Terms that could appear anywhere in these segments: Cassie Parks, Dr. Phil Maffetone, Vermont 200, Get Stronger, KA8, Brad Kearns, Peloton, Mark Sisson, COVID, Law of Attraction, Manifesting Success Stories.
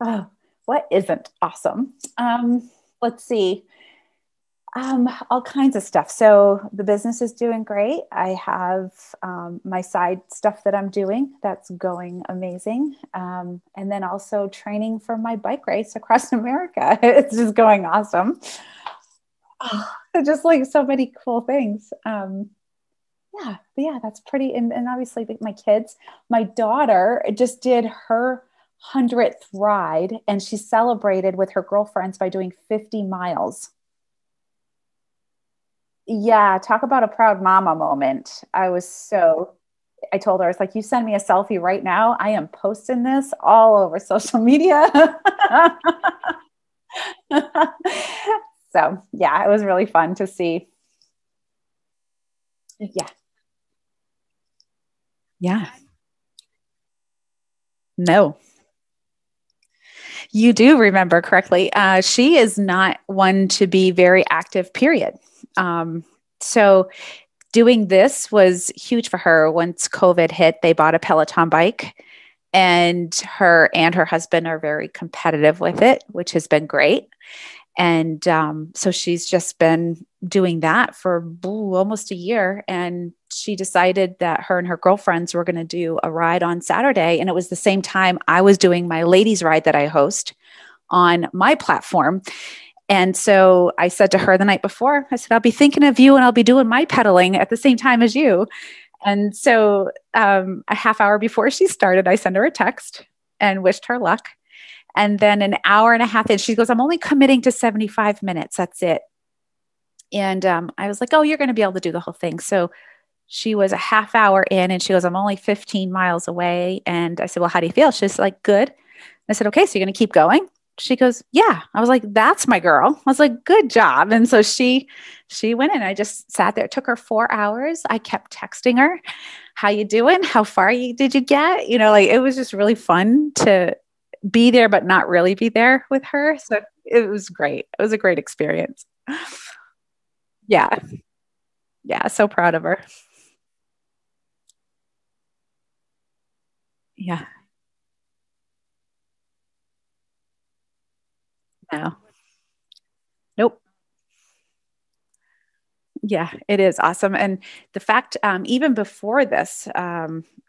Oh, what isn't awesome? Let's see. All kinds of stuff. So the business is doing great. I have my side stuff that I'm doing that's going amazing. And then also training for my bike race across America. It's just going awesome. Oh, just like so many cool things. Yeah, that's pretty. And obviously my kids, my daughter just did her 100th ride and she celebrated with her girlfriends by doing 50 miles. Yeah, talk about a proud mama moment. I told her, I was like, you send me a selfie right now. I am posting this all over social media. So yeah, it was really fun to see. Yeah. Yeah. No. You do remember correctly. She is not one to be very active, period. So doing this was huge for her. Once COVID hit, they bought a Peloton bike, and her husband are very competitive with it, which has been great. And, so she's just been doing that for almost a year. And she decided that her and her girlfriends were going to do a ride on Saturday. And it was the same time I was doing my ladies ride that I host on my platform. And so I said to her the night before, I said, I'll be thinking of you and I'll be doing my pedaling at the same time as you. And so a half hour before she started, I sent her a text and wished her luck. And then an hour and a half in, she goes, I'm only committing to 75 minutes. That's it. And I was like, oh, you're going to be able to do the whole thing. So she was a half hour in and she goes, I'm only 15 miles away. And I said, well, how do you feel? She's like, good. I said, okay, so you're going to keep going? She goes, yeah. I was like, that's my girl. I was like, good job. And so she went in. I just sat there. It took her 4 hours. I kept texting her, how you doing? How far did you get? You know, like it was just really fun to be there, but not really be there with her. So it was great. It was a great experience. Yeah. Yeah. So proud of her. Yeah. No. Nope. Yeah, it is awesome. And the fact, even before this,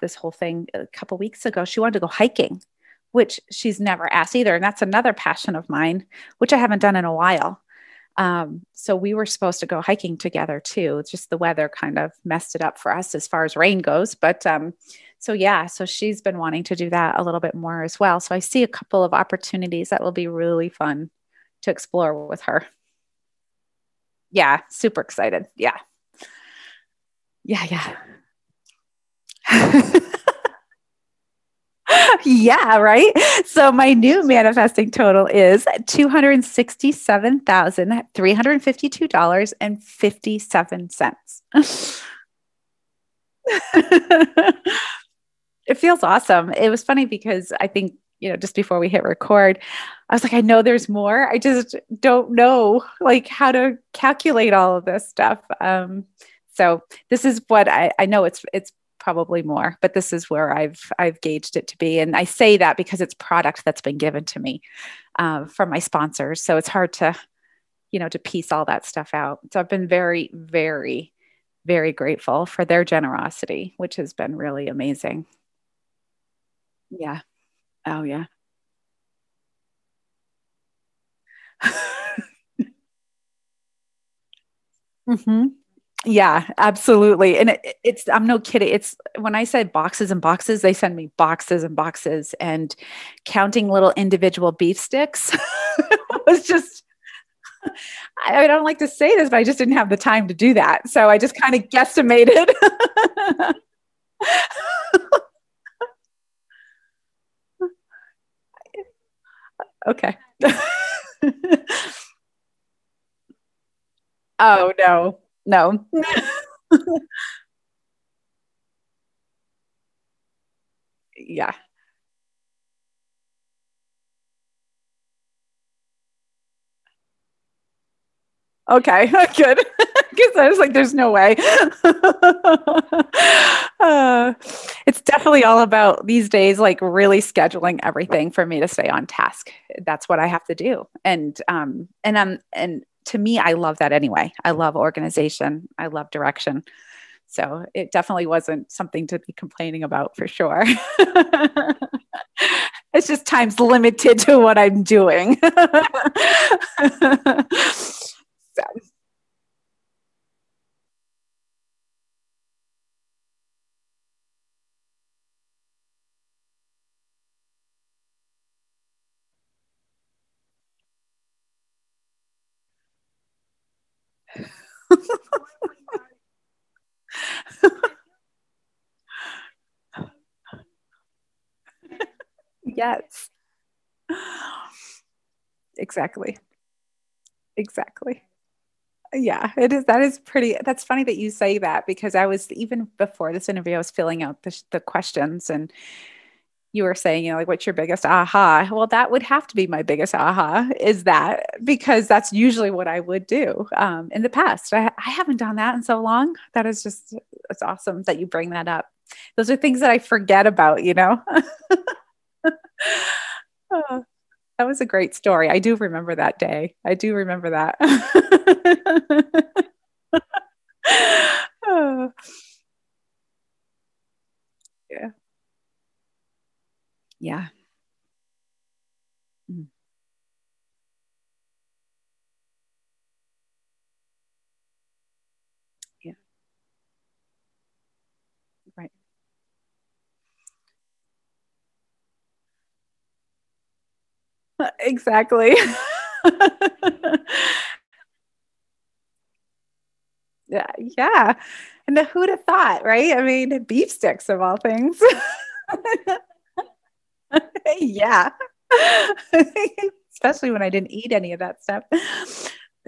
this whole thing, a couple weeks ago, she wanted to go hiking, which she's never asked either. And that's another passion of mine, which I haven't done in a while. So we were supposed to go hiking together too. It's just the weather kind of messed it up for us as far as rain goes. But, so she's been wanting to do that a little bit more as well. So I see a couple of opportunities that will be really fun to explore with her. Yeah. Super excited. Yeah. Yeah. Yeah. Yeah, right. So my new manifesting total is $267,352.57. It feels awesome. It was funny because I think, just before we hit record, I was like, I know there's more. I just don't know like how to calculate all of this stuff. So this is what I know it's probably more, but this is where I've gauged it to be. And I say that because it's product that's been given to me from my sponsors. So it's hard to, to piece all that stuff out. So I've been very, very, very grateful for their generosity, which has been really amazing. Yeah. Oh yeah. Mm-hmm. Yeah, absolutely. And it's, I'm no kidding. It's when I said boxes and boxes, they send me boxes and boxes, and counting little individual beef sticks was just, I don't like to say this, but I just didn't have the time to do that. So I just kind of guesstimated. Okay. Oh, no. Yeah. Okay, good. Because I was like, there's no way. It's definitely all about these days, like really scheduling everything for me to stay on task. That's what I have to do. And to me, I love that anyway. I love organization. I love direction. So it definitely wasn't something to be complaining about for sure. It's just time's limited to what I'm doing. So. Yes. Exactly. Yeah, it is. That is pretty. That's funny that you say that, because I was, even before this interview, I was filling out the questions, and you were saying, like, what's your biggest aha? Well, that would have to be my biggest aha, is that, because that's usually what I would do in the past. I haven't done that in so long. That is just, it's awesome that you bring that up. Those are things that I forget about, Oh. That was a great story. I do remember that day. I do remember that. Oh. Yeah. Yeah. Mm. Yeah. Right. Exactly. Yeah. And who'd have thought, right? I mean, beef sticks of all things. Yeah. Especially when I didn't eat any of that stuff.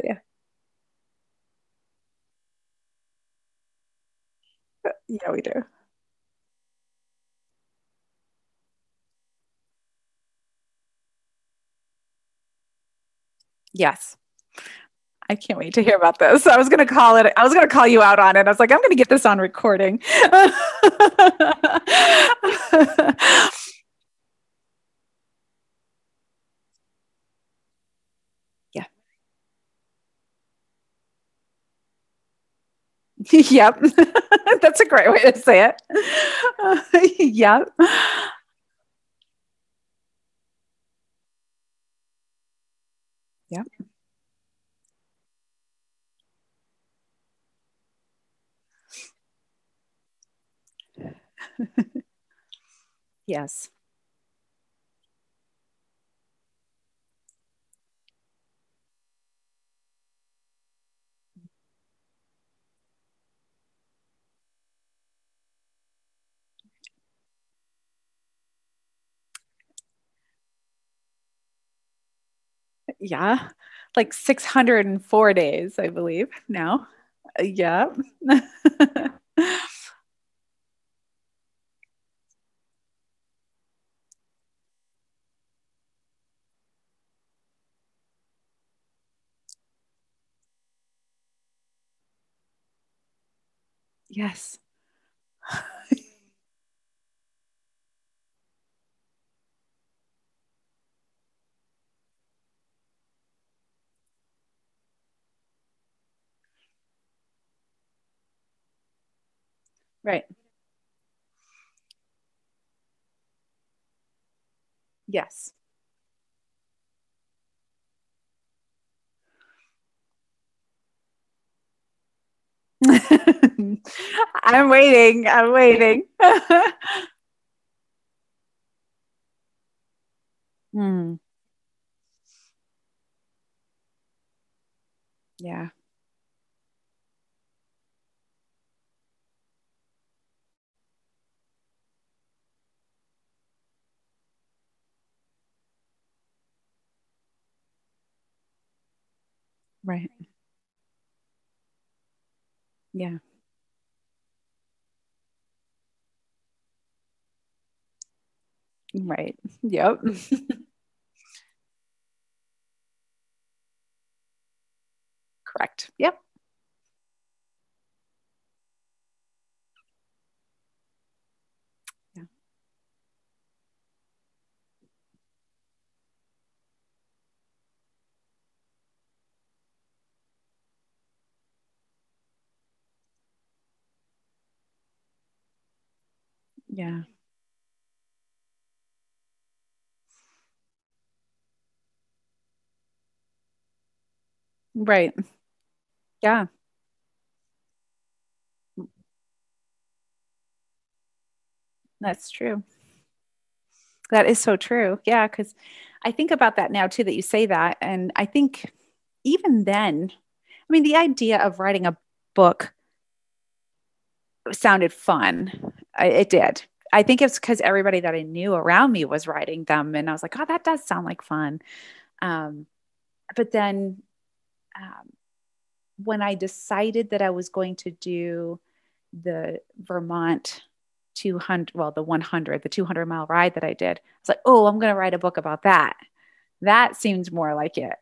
Yeah. Yeah, we do. Yes. I can't wait to hear about this. I was going to call you out on it. I was like, I'm going to get this on recording. Yeah. Yep. That's a great way to say it. Yep. Yep. Yes. Yeah. Like 604 days, I believe now. Yeah. Yes. Right. Yes. I'm waiting. Mm. Yeah. Right. Yeah. Right. Yep. Correct. Yep. Yeah. Yeah. Right. Yeah. That's true. That is so true. Yeah. Cause I think about that now too, that you say that. And I think even then, I mean, the idea of writing a book sounded fun. It did. I think it's because everybody that I knew around me was writing them. And I was like, oh, that does sound like fun. But then, when I decided that I was going to do the Vermont 200, well, the 200-mile ride that I did, I was like, oh, I'm going to write a book about that. That seems more like it.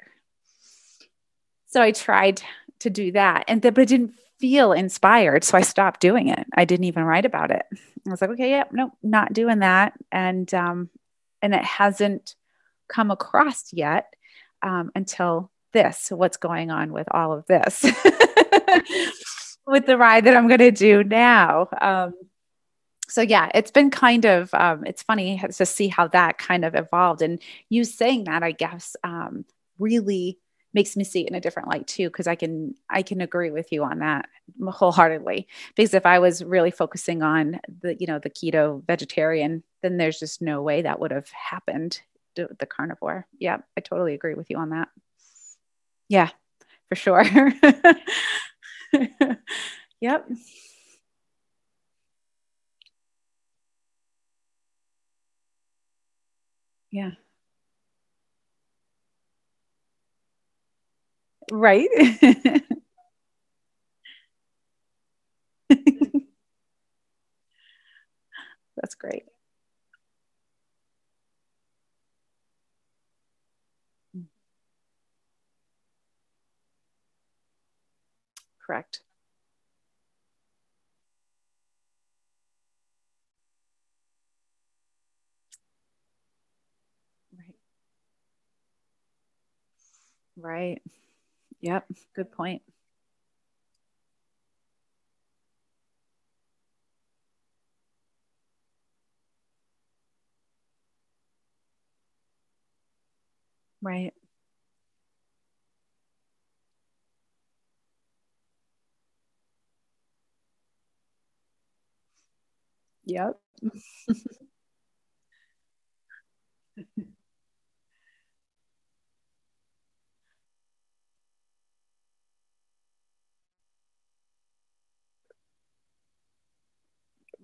So I tried to do that, but I didn't feel inspired. So I stopped doing it. I didn't even write about it. I was like, okay, yep, nope, not doing that. And it hasn't come across yet until this, what's going on with all of this with the ride that I'm going to do now. So yeah, it's been kind of, it's funny to see how that kind of evolved, and you saying that, I guess, really makes me see it in a different light too. Cause I can agree with you on that wholeheartedly, because if I was really focusing on the keto vegetarian, then there's just no way that would have happened to the carnivore. Yeah. I totally agree with you on that. Yeah, for sure. Yep. Yeah. Right. That's great. Mm. Correct. Right. Right. Yep. Good point. Right. Yep.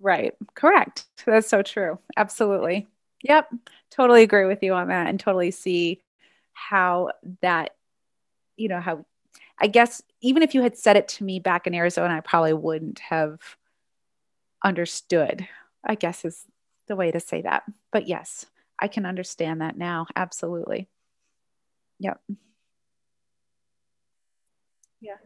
Right. Correct. That's so true. Absolutely. Yep. Totally agree with you on that, and totally see how that, how I guess even if you had said it to me back in Arizona, I probably wouldn't have understood, I guess is the way to say that. But yes, I can understand that now. Absolutely. Yep. Yeah.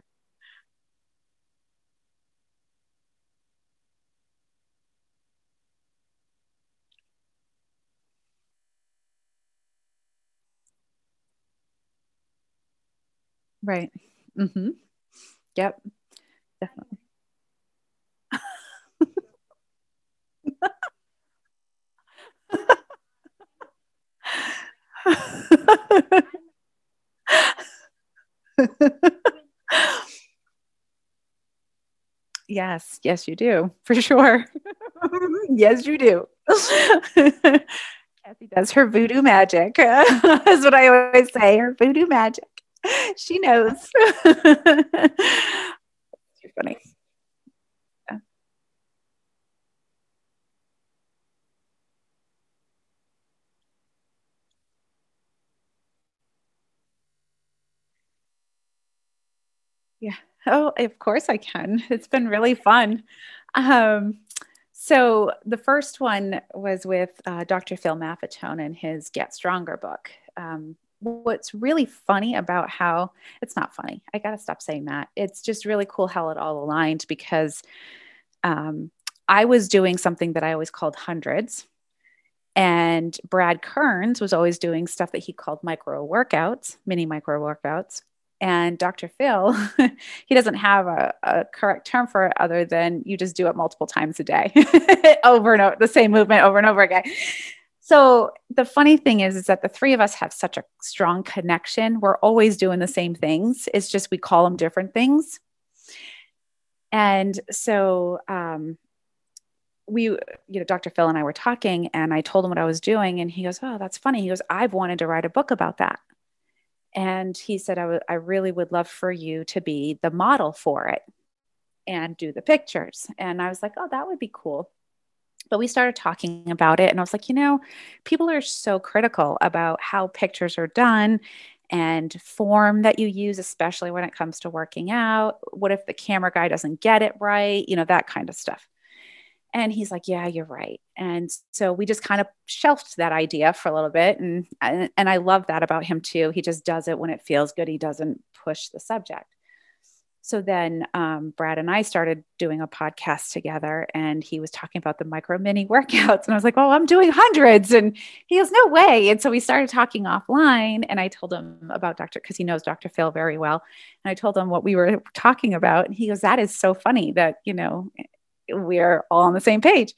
Right. Mm-hmm. Yep. Definitely. Yes. Yes, you do. For sure. Yes, you do. Cassie does her voodoo magic. That's what I always say. Her voodoo magic. She knows. Too funny. Yeah. Yeah. Oh, of course I can. It's been really fun. So the first one was with Dr. Phil Maffetone and his Get Stronger book. What's really funny about how it's not funny. I got to stop saying that. It's just really cool how it all aligned, because I was doing something that I always called hundreds, and Brad Kearns was always doing stuff that he called micro workouts, mini micro workouts. And Dr. Phil, he doesn't have a correct term for it other than you just do it multiple times a day over and over, the same movement over and over again. So the funny thing is that the three of us have such a strong connection. We're always doing the same things. It's just, we call them different things. And so, Dr. Phil and I were talking, and I told him what I was doing, and he goes, "Oh, that's funny." He goes, "I've wanted to write a book about that." And he said, I really would love for you to be the model for it and do the pictures." And I was like, "Oh, that would be cool." But we started talking about it, and I was like, people are so critical about how pictures are done and form that you use, especially when it comes to working out. What if the camera guy doesn't get it right? That kind of stuff. And he's like, "Yeah, you're right." And so we just kind of shelved that idea for a little bit. And I love that about him too. He just does it when it feels good. He doesn't push the subject. So then Brad and I started doing a podcast together, and he was talking about the micro mini workouts. And I was like, "Oh, I'm doing hundreds." And he goes, "No way." And so we started talking offline, and I told him about because he knows Dr. Phil very well. And I told him what we were talking about. And he goes, "That is so funny that, we're all on the same page."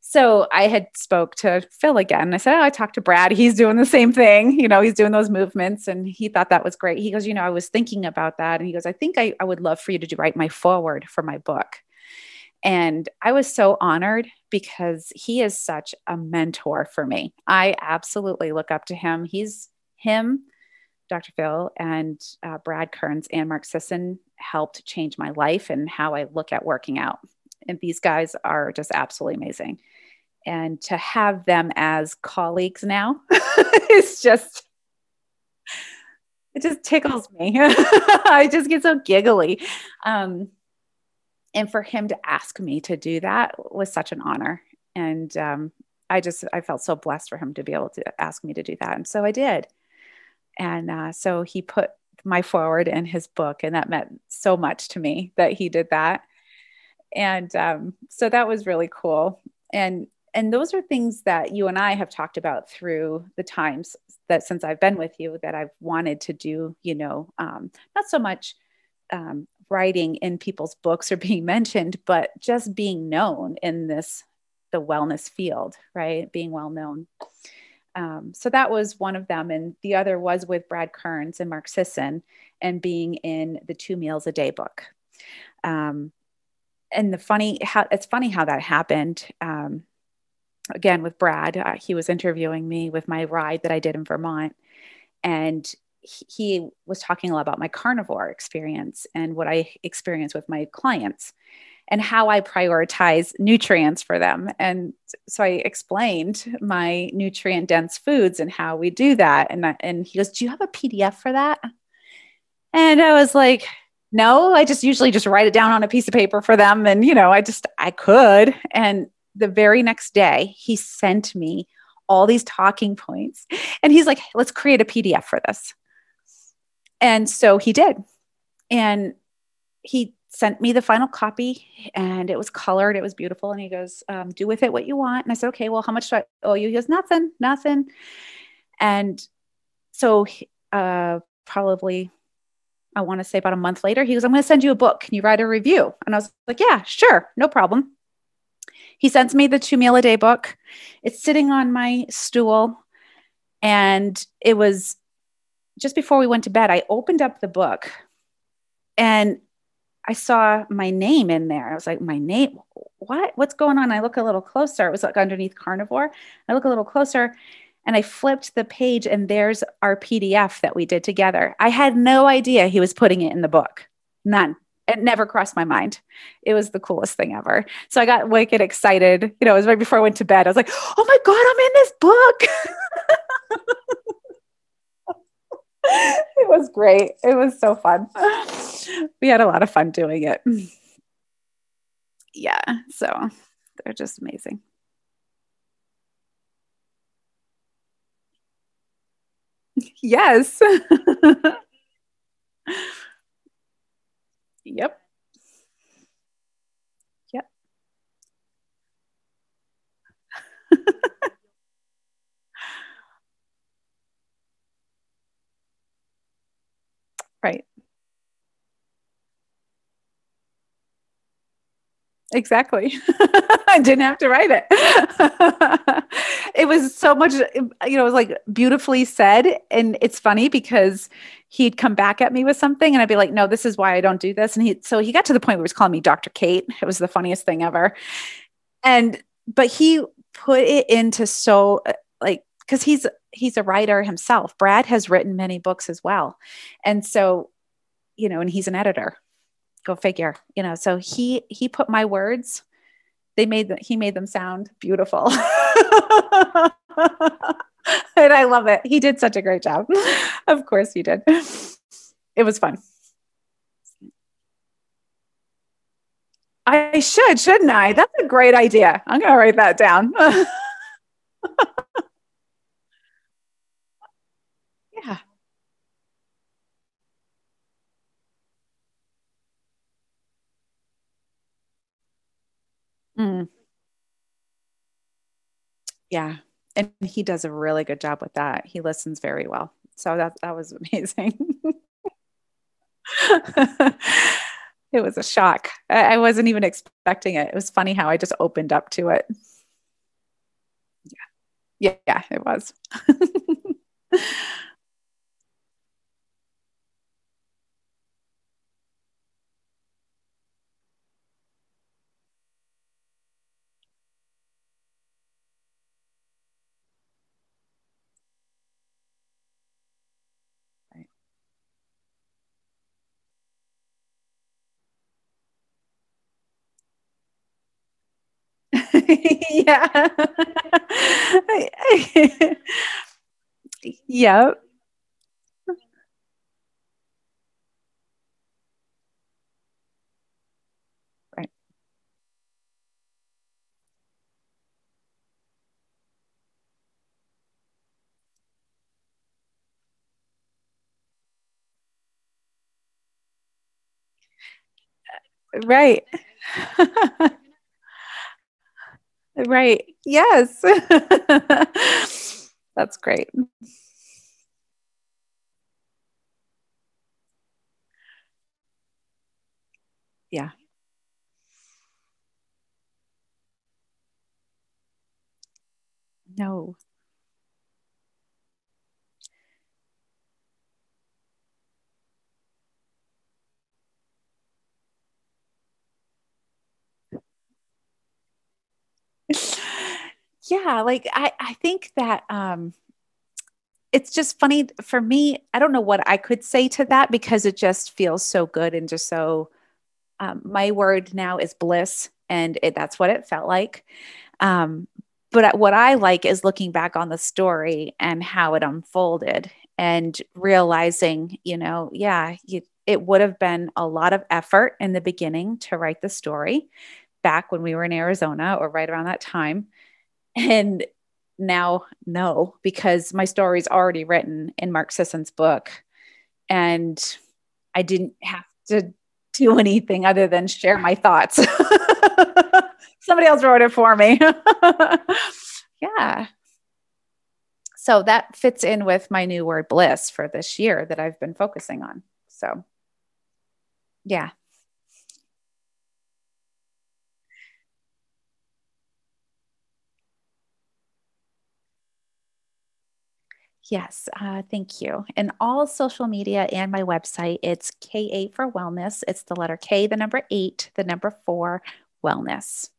So I had spoke to Phil again, and I said, "Oh, I talked to Brad. He's doing the same thing. He's doing those movements." And he thought that was great. He goes, "I was thinking about that." And he goes, "I think I would love for you to write my foreword for my book." And I was so honored, because he is such a mentor for me. I absolutely look up to him. Dr. Phil and Brad Kearns and Mark Sisson helped change my life and how I look at working out. And these guys are just absolutely amazing. And to have them as colleagues now, it just tickles me. I just get so giggly. And for him to ask me to do that was such an honor. And I felt so blessed for him to be able to ask me to do that. And so I did. And so he put my forward in his book, and that meant so much to me that he did that. And so that was really cool. And those are things that you and I have talked about through the times that since I've been with you, that I've wanted to do, not so much writing in people's books or being mentioned, but just being known in the wellness field, right? Being well known. So that was one of them. And the other was with Brad Kearns and Mark Sisson, and being in the 2 Meals a Day book. And it's funny how that happened. Again, with Brad, he was interviewing me with my ride that I did in Vermont, and he was talking a lot about my carnivore experience and what I experience with my clients and how I prioritize nutrients for them. And so I explained my nutrient dense foods and how we do that. And he goes, "Do you have a PDF for that?" And I was like, "No, I just usually just write it down on a piece of paper for them. And, I could." And the very next day he sent me all these talking points, and he's like, "Let's create a PDF for this." And so he did. And he sent me the final copy, and it was colored. It was beautiful. And he goes, "Do with it what you want." And I said, "Okay, well, how much do I owe you?" He goes, Nothing. And so, probably I want to say about a month later, he goes, "I'm going to send you a book. Can you write a review?" And I was like, "Yeah, sure. No problem." He sends me the 2 Meal a Day book. It's sitting on my stool. And it was just before we went to bed, I opened up the book and I saw my name in there. I was like, "My name, what's going on?" I look a little closer. It was like underneath carnivore. I look a little closer, and I flipped the page, and there's our PDF that we did together. I had no idea he was putting it in the book. None. It never crossed my mind. It was the coolest thing ever. So I got wicked excited. It was right before I went to bed. I was like, "Oh my God, I'm in this book." It was great. It was so fun. We had a lot of fun doing it. Yeah. So they're just amazing. Yes. Yep. Yep. Right. Exactly. I didn't have to write it. It was so much, it was like beautifully said. And it's funny because he'd come back at me with something and I'd be like, no, this is why I don't do this. And so he got to the point where he was calling me Dr. Kate. It was the funniest thing ever. But he put it into because he's a writer himself. Brad has written many books as well. And so, and he's an editor. Go figure, so he put my words, he made them sound beautiful. And I love it. He did such a great job. Of course he did. It was fun. I shouldn't I? That's a great idea. I'm going to write that down. Yeah. Mm, Yeah. And he does a really good job with that. He listens very well. So that was amazing. It was a shock. I wasn't even expecting it. It was funny how I just opened up to it. Yeah, it was. Yeah. Yep. Right. Right. Right. Yes. That's great. Yeah. No. Yeah. Like I think that, it's just funny for me. I don't know what I could say to that because it just feels so good. And just so, my word now is bliss, and that's what it felt like. But what I like is looking back on the story and how it unfolded and realizing, it would have been a lot of effort in the beginning to write the story back when we were in Arizona or right around that time. And now, no, because my story's already written in Mark Sisson's book, and I didn't have to do anything other than share my thoughts. Somebody else wrote it for me. Yeah. So that fits in with my new word bliss for this year that I've been focusing on. So yeah. Yes, thank you. And all social media and my website, it's KA8 for wellness. It's the letter K, the number 8, the number 4, wellness.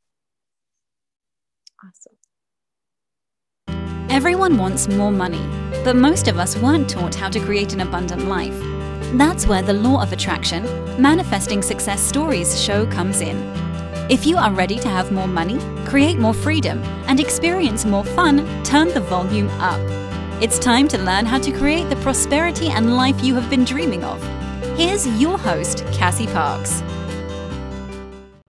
Awesome. Everyone wants more money, but most of us weren't taught how to create an abundant life. That's where the Law of Attraction, Manifesting Success Stories show comes in. If you are ready to have more money, create more freedom, and experience more fun, turn the volume up. It's time to learn how to create the prosperity and life you have been dreaming of. Here's your host, Cassie Parks.